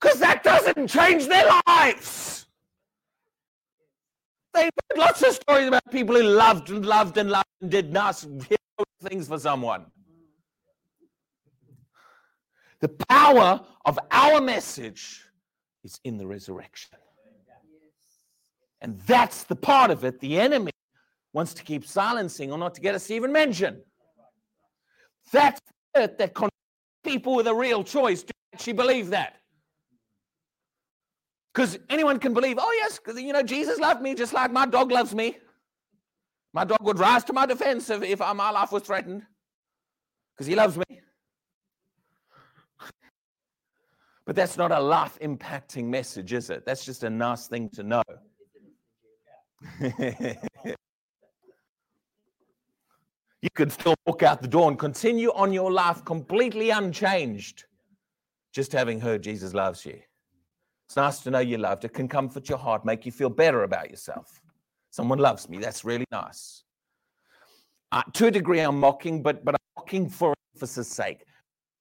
Because that doesn't change their lives. They've heard lots of stories about people who loved and loved and loved and did nice things for someone. The power of our message is in the resurrection. And that's the part of it the enemy wants to keep silencing or not to get us to even mention. That's it that con- people with a real choice do actually believe that. Because anyone can believe, oh, yes, because, you know, Jesus loved me just like my dog loves me. My dog would rise to my defense if, if my life was threatened because he loves me. But that's not a life-impacting message, is it? That's just a nice thing to know. You could still walk out the door and continue on your life completely unchanged, just having heard Jesus loves you. It's nice to know you're loved. It can comfort your heart, make you feel better about yourself. Someone loves me. That's really nice. Uh, to a degree, I'm mocking, but, but I'm mocking for emphasis' sake.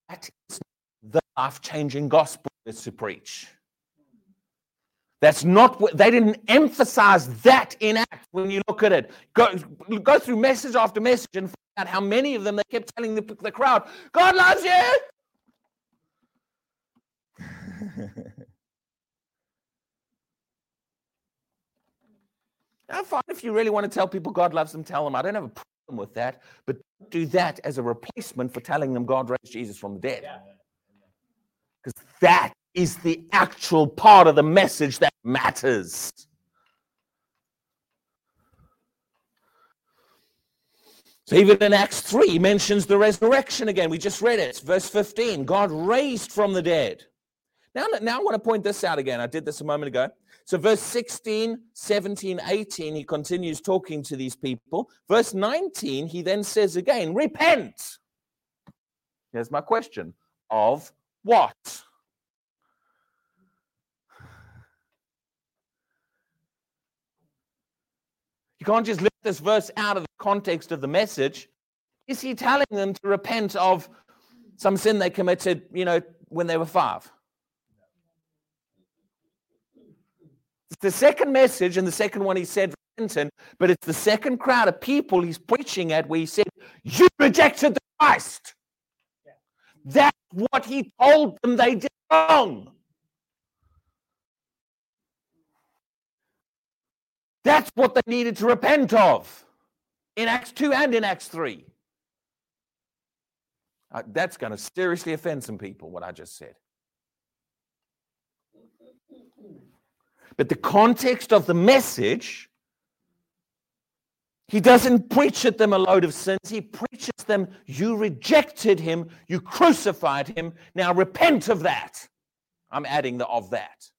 That is the life-changing gospel is to preach. That's not what they didn't emphasize that in Acts when you look at it. Go, go through message after message and find out how many of them they kept telling the, the crowd, God loves you. I find if you really want to tell people God loves them, tell them. I don't have a problem with that, but do that as a replacement for telling them God raised Jesus from the dead. Because that is the actual part of the message that matters. So even in Acts three, he mentions the resurrection again. We just read it. It's verse fifteen. God raised from the dead. Now, now I want to point this out again. I did this a moment ago. So verse sixteen, seventeen, eighteen, he continues talking to these people. Verse nineteen, he then says again, repent. Here's my question. Of what? You can't just lift this verse out of the context of the message. Is he telling them to repent of some sin they committed, you know, when they were five? It's the second message, and the second one he said, but it's the second crowd of people he's preaching at where he said, you rejected the Christ. Yeah. That's what he told them they did wrong. That's what they needed to repent of in Acts two and in Acts three. Uh, that's going to seriously offend some people, what I just said. But the context of the message, he doesn't preach at them a load of sins. He preaches them, you rejected him, you crucified him, now repent of that. I'm adding the of that.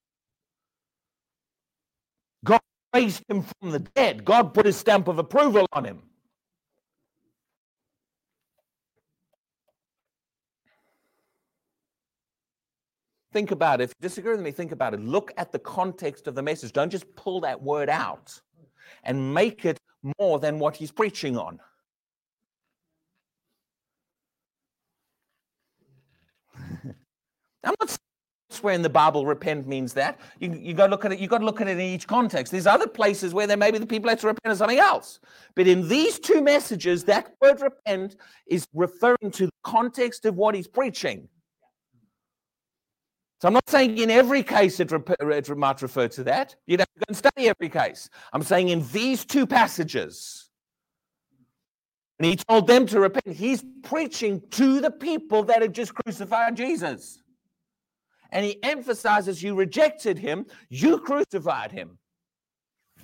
God raised him from the dead. God put his stamp of approval on him. Think about it. If you disagree with me, think about it. Look at the context of the message. Don't just pull that word out and make it more than what he's preaching on. I'm not saying where in the Bible repent means that. You, you go look at it, you've got to look at it in each context. There's other places where there maybe the people had to repent of something else. But in these two messages, that word repent is referring to the context of what he's preaching. So I'm not saying in every case it, rep- it might refer to that. You'd have to go and study every case. I'm saying in these two passages, when he told them to repent, he's preaching to the people that had just crucified Jesus. And he emphasizes, you rejected him, you crucified him.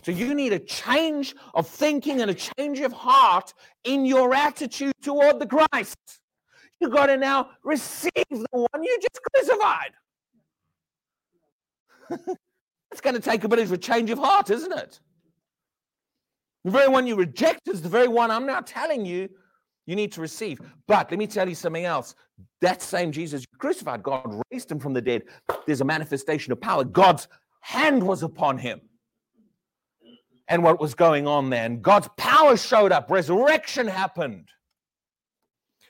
So you need a change of thinking and a change of heart in your attitude toward the Christ. You've got to now receive the one you just crucified. It's going to take a bit of a change of heart, isn't it? The very one you reject is the very one I'm now telling you you need to receive. But let me tell you something else. That same Jesus you crucified, God raised him from the dead. There's a manifestation of power. God's hand was upon him. And what was going on then? God's power showed up. Resurrection happened.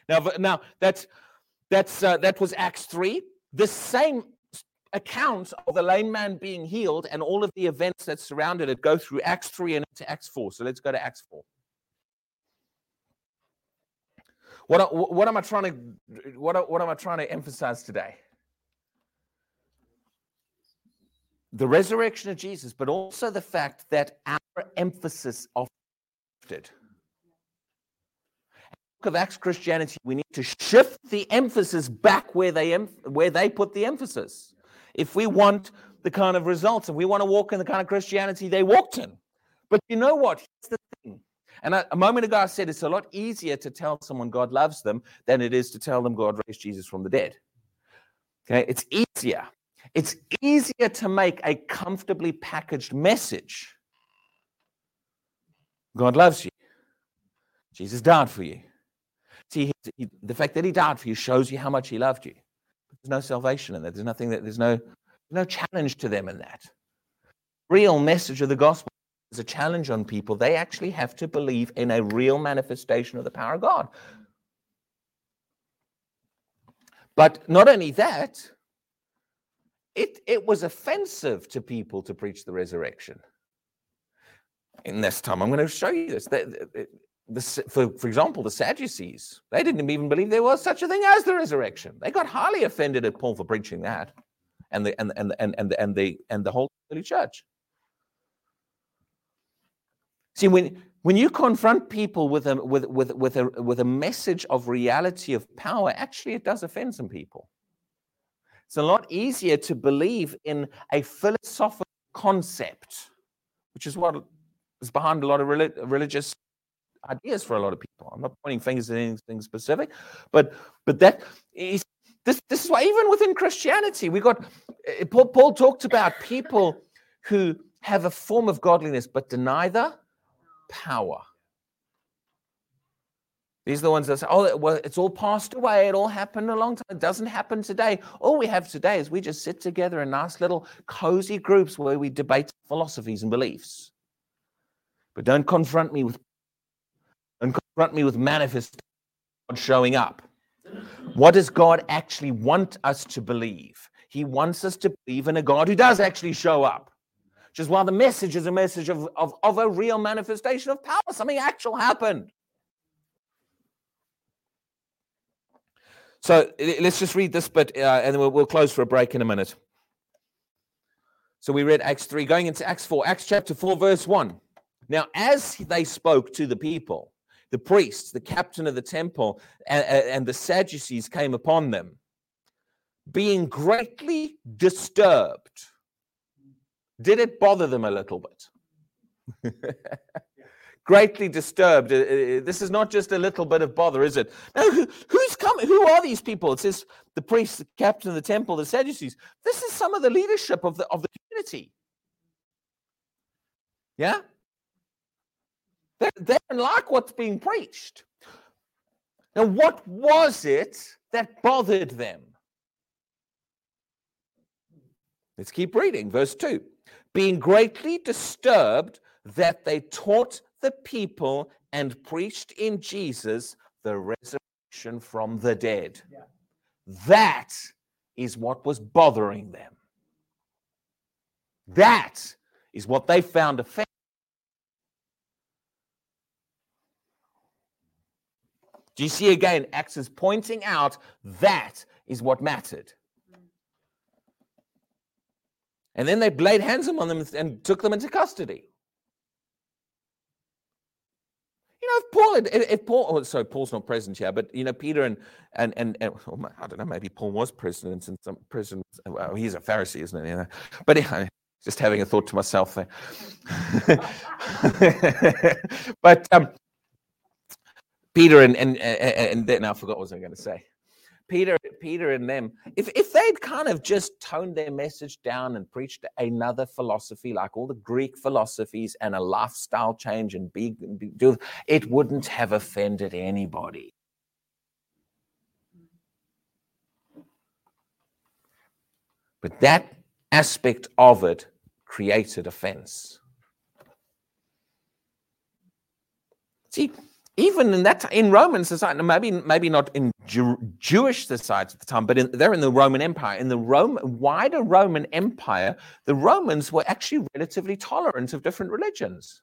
Now, now that's that's uh, that was Acts three. This same account of the lame man being healed and all of the events that surrounded it go through Acts three and into Acts four. So let's go to Acts four. What what am I trying to what what am I trying to emphasize today? The resurrection of Jesus, but also the fact that our emphasis of shifted. Of Acts Christianity, we need to shift the emphasis back where they where they put the emphasis. If we want the kind of results and we want to walk in the kind of Christianity they walked in. But you know what? Here's the thing. And I, a moment ago I said it's a lot easier to tell someone God loves them than it is to tell them God raised Jesus from the dead. Okay, it's easier. It's easier to make a comfortably packaged message. God loves you. Jesus died for you. See, he, the fact that he died for you shows you how much he loved you. There's no salvation in that. There's nothing that there's no no challenge to them in that. Real message of the gospel is a challenge on people. They actually have to believe in a real manifestation of the power of God. But not only that, it it was offensive to people to preach the resurrection. In this time, I'm going to show you this. The, the, The, for, for example, the Sadducees, they didn't even believe there was such a thing as the resurrection. They got highly offended at Paul for preaching that and the and and and and the and the, and the whole early church. See, when when you confront people with a with with with a with a message of reality of power, actually it does offend some people. It's a lot easier to believe in a philosophical concept, which is what is behind a lot of relig- religious ideas for a lot of people. I'm not pointing fingers at anything specific, but but that is this. This is why even within Christianity, we got Paul. Paul talked about people who have a form of godliness but deny the power. These are the ones that say, "Oh, well, it's all passed away. It all happened a long time. It doesn't happen today. All we have today is we just sit together in nice little cozy groups where we debate philosophies and beliefs." But don't confront me with and confront me with manifest God showing up. What does God actually want us to believe? He wants us to believe in a God who does actually show up. Which is why the message is a message of, of, of a real manifestation of power. Something actual happened. So let's just read this bit, uh, and then we'll, we'll close for a break in a minute. So we read Acts three, going into Acts four. Acts chapter four, verse one. Now, as they spoke to the people, the priests, the captain of the temple, and, and the Sadducees came upon them, being greatly disturbed. Did it bother them a little bit? Greatly disturbed. This is not just a little bit of bother, is it? Now, who, who's coming? Who are these people? It says the priests, the captain of the temple, the Sadducees. This is some of the leadership of the of the community. Yeah? They don't like what's being preached. Now, what was it that bothered them? Let's keep reading. Verse two. Being greatly disturbed that they taught the people and preached in Jesus the resurrection from the dead. Yeah. That is what was bothering them. That is what they found offensive. Do you see again, Acts is pointing out that is what mattered. And then they laid hands on them and took them into custody. You know, if Paul, had, if Paul, oh, sorry, Paul's not present here, but you know, Peter and and and, and oh, I don't know, maybe Paul was president and some president. Well, he's a Pharisee, isn't he? You know? But yeah, just having a thought to myself there. But um, Peter and and and, and then no, I forgot what was I going to say. Peter, Peter and them, if if they'd kind of just toned their message down and preached another philosophy, like all the Greek philosophies and a lifestyle change and be, be do, it wouldn't have offended anybody. But that aspect of it created offense. See, even in that, in Roman society, maybe maybe not in Jew, Jewish society at the time, but in, they're in the Roman Empire. In the Rome, wider Roman Empire, the Romans were actually relatively tolerant of different religions.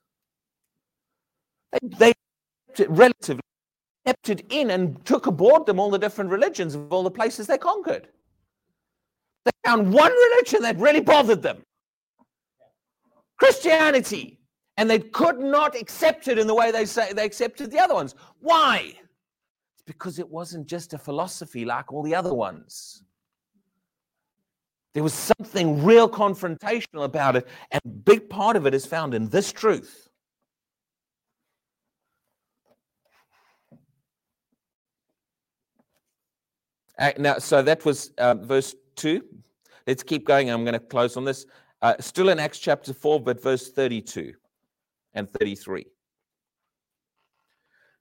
They, they relatively accepted in and took aboard them all the different religions of all the places they conquered. They found one religion that really bothered them, Christianity. And they could not accept it in the way they say they accepted the other ones. Why? It's because it wasn't just a philosophy like all the other ones. There was something real confrontational about it, and a big part of it is found in this truth. Uh, now, so that was uh, verse two. Let's keep going. I'm going to close on this. Uh, still in Acts chapter four, but verse thirty-two. And thirty-three.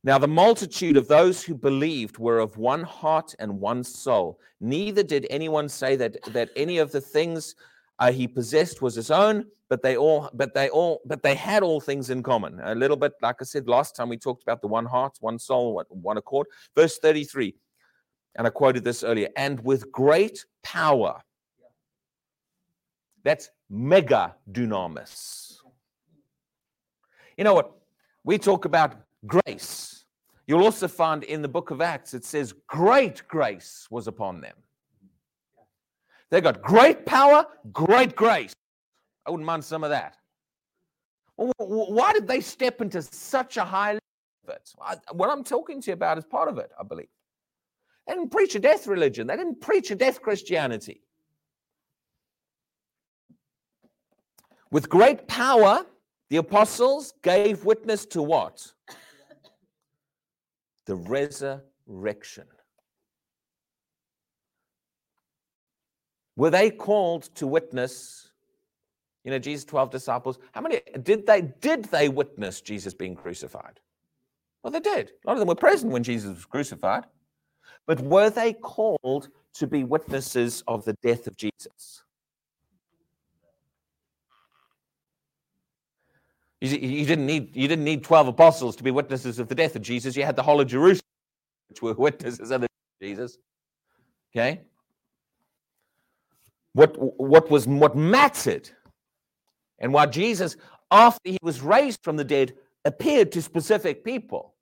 Now the multitude of those who believed were of one heart and one soul. Neither did anyone say that that any of the things uh, he possessed was his own, but they all, but they all, but they had all things in common. A little bit, like I said last time, we talked about the one heart, one soul, one, one accord. Verse thirty-three, and I quoted this earlier. And with great power. That's mega dunamis. You know what? We talk about grace. You'll also find in the book of Acts, it says great grace was upon them. They got great power, great grace. I wouldn't mind some of that. Why did they step into such a high level of it? What I'm talking to you about is part of it, I believe. They didn't preach a death religion. They didn't preach a death Christianity. With great power, the apostles gave witness to what? The resurrection. Were they called to witness? You know, Jesus' twelve disciples, how many did they did they witness Jesus being crucified? Well, they did. A lot of them were present when Jesus was crucified. But were they called to be witnesses of the death of Jesus? You didn't need you didn't need twelve apostles to be witnesses of the death of Jesus. You had the whole of Jerusalem, which were witnesses of the death of Jesus. Okay. What what was what mattered, and why Jesus, after he was raised from the dead, appeared to specific people.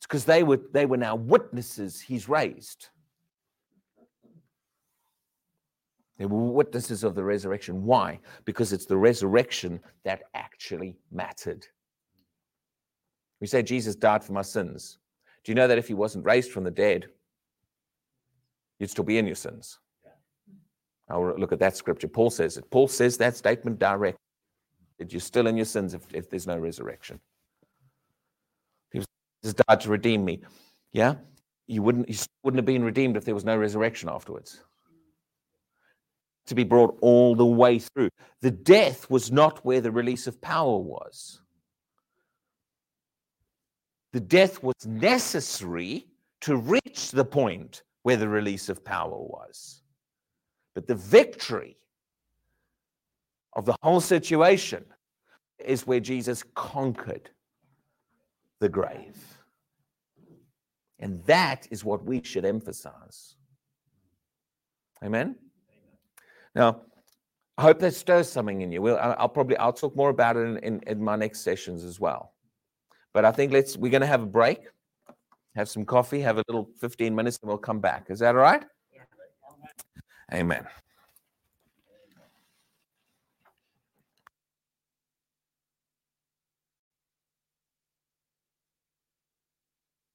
It's because they were they were now witnesses he's raised. They were witnesses of the resurrection. Why? Because it's the resurrection that actually mattered. We say Jesus died for my sins. Do you know that if he wasn't raised from the dead, you'd still be in your sins? Now look at that scripture. Paul says it. Paul says that statement direct. That you're still in your sins if, if there's no resurrection. He was died to redeem me. Yeah? You wouldn't, you wouldn't have been redeemed if there was no resurrection afterwards. To be brought all the way through. The death was not where the release of power was. The death was necessary to reach the point where the release of power was. But the victory of the whole situation is where Jesus conquered the grave. And that is what we should emphasize. Amen? Now, I hope that stirs something in you. We'll, I'll probably I'll talk more about it in, in, in my next sessions as well. But I think let's we're going to have a break, have some coffee, have a little fifteen minutes, and we'll come back. Is that all right? Yeah. Amen.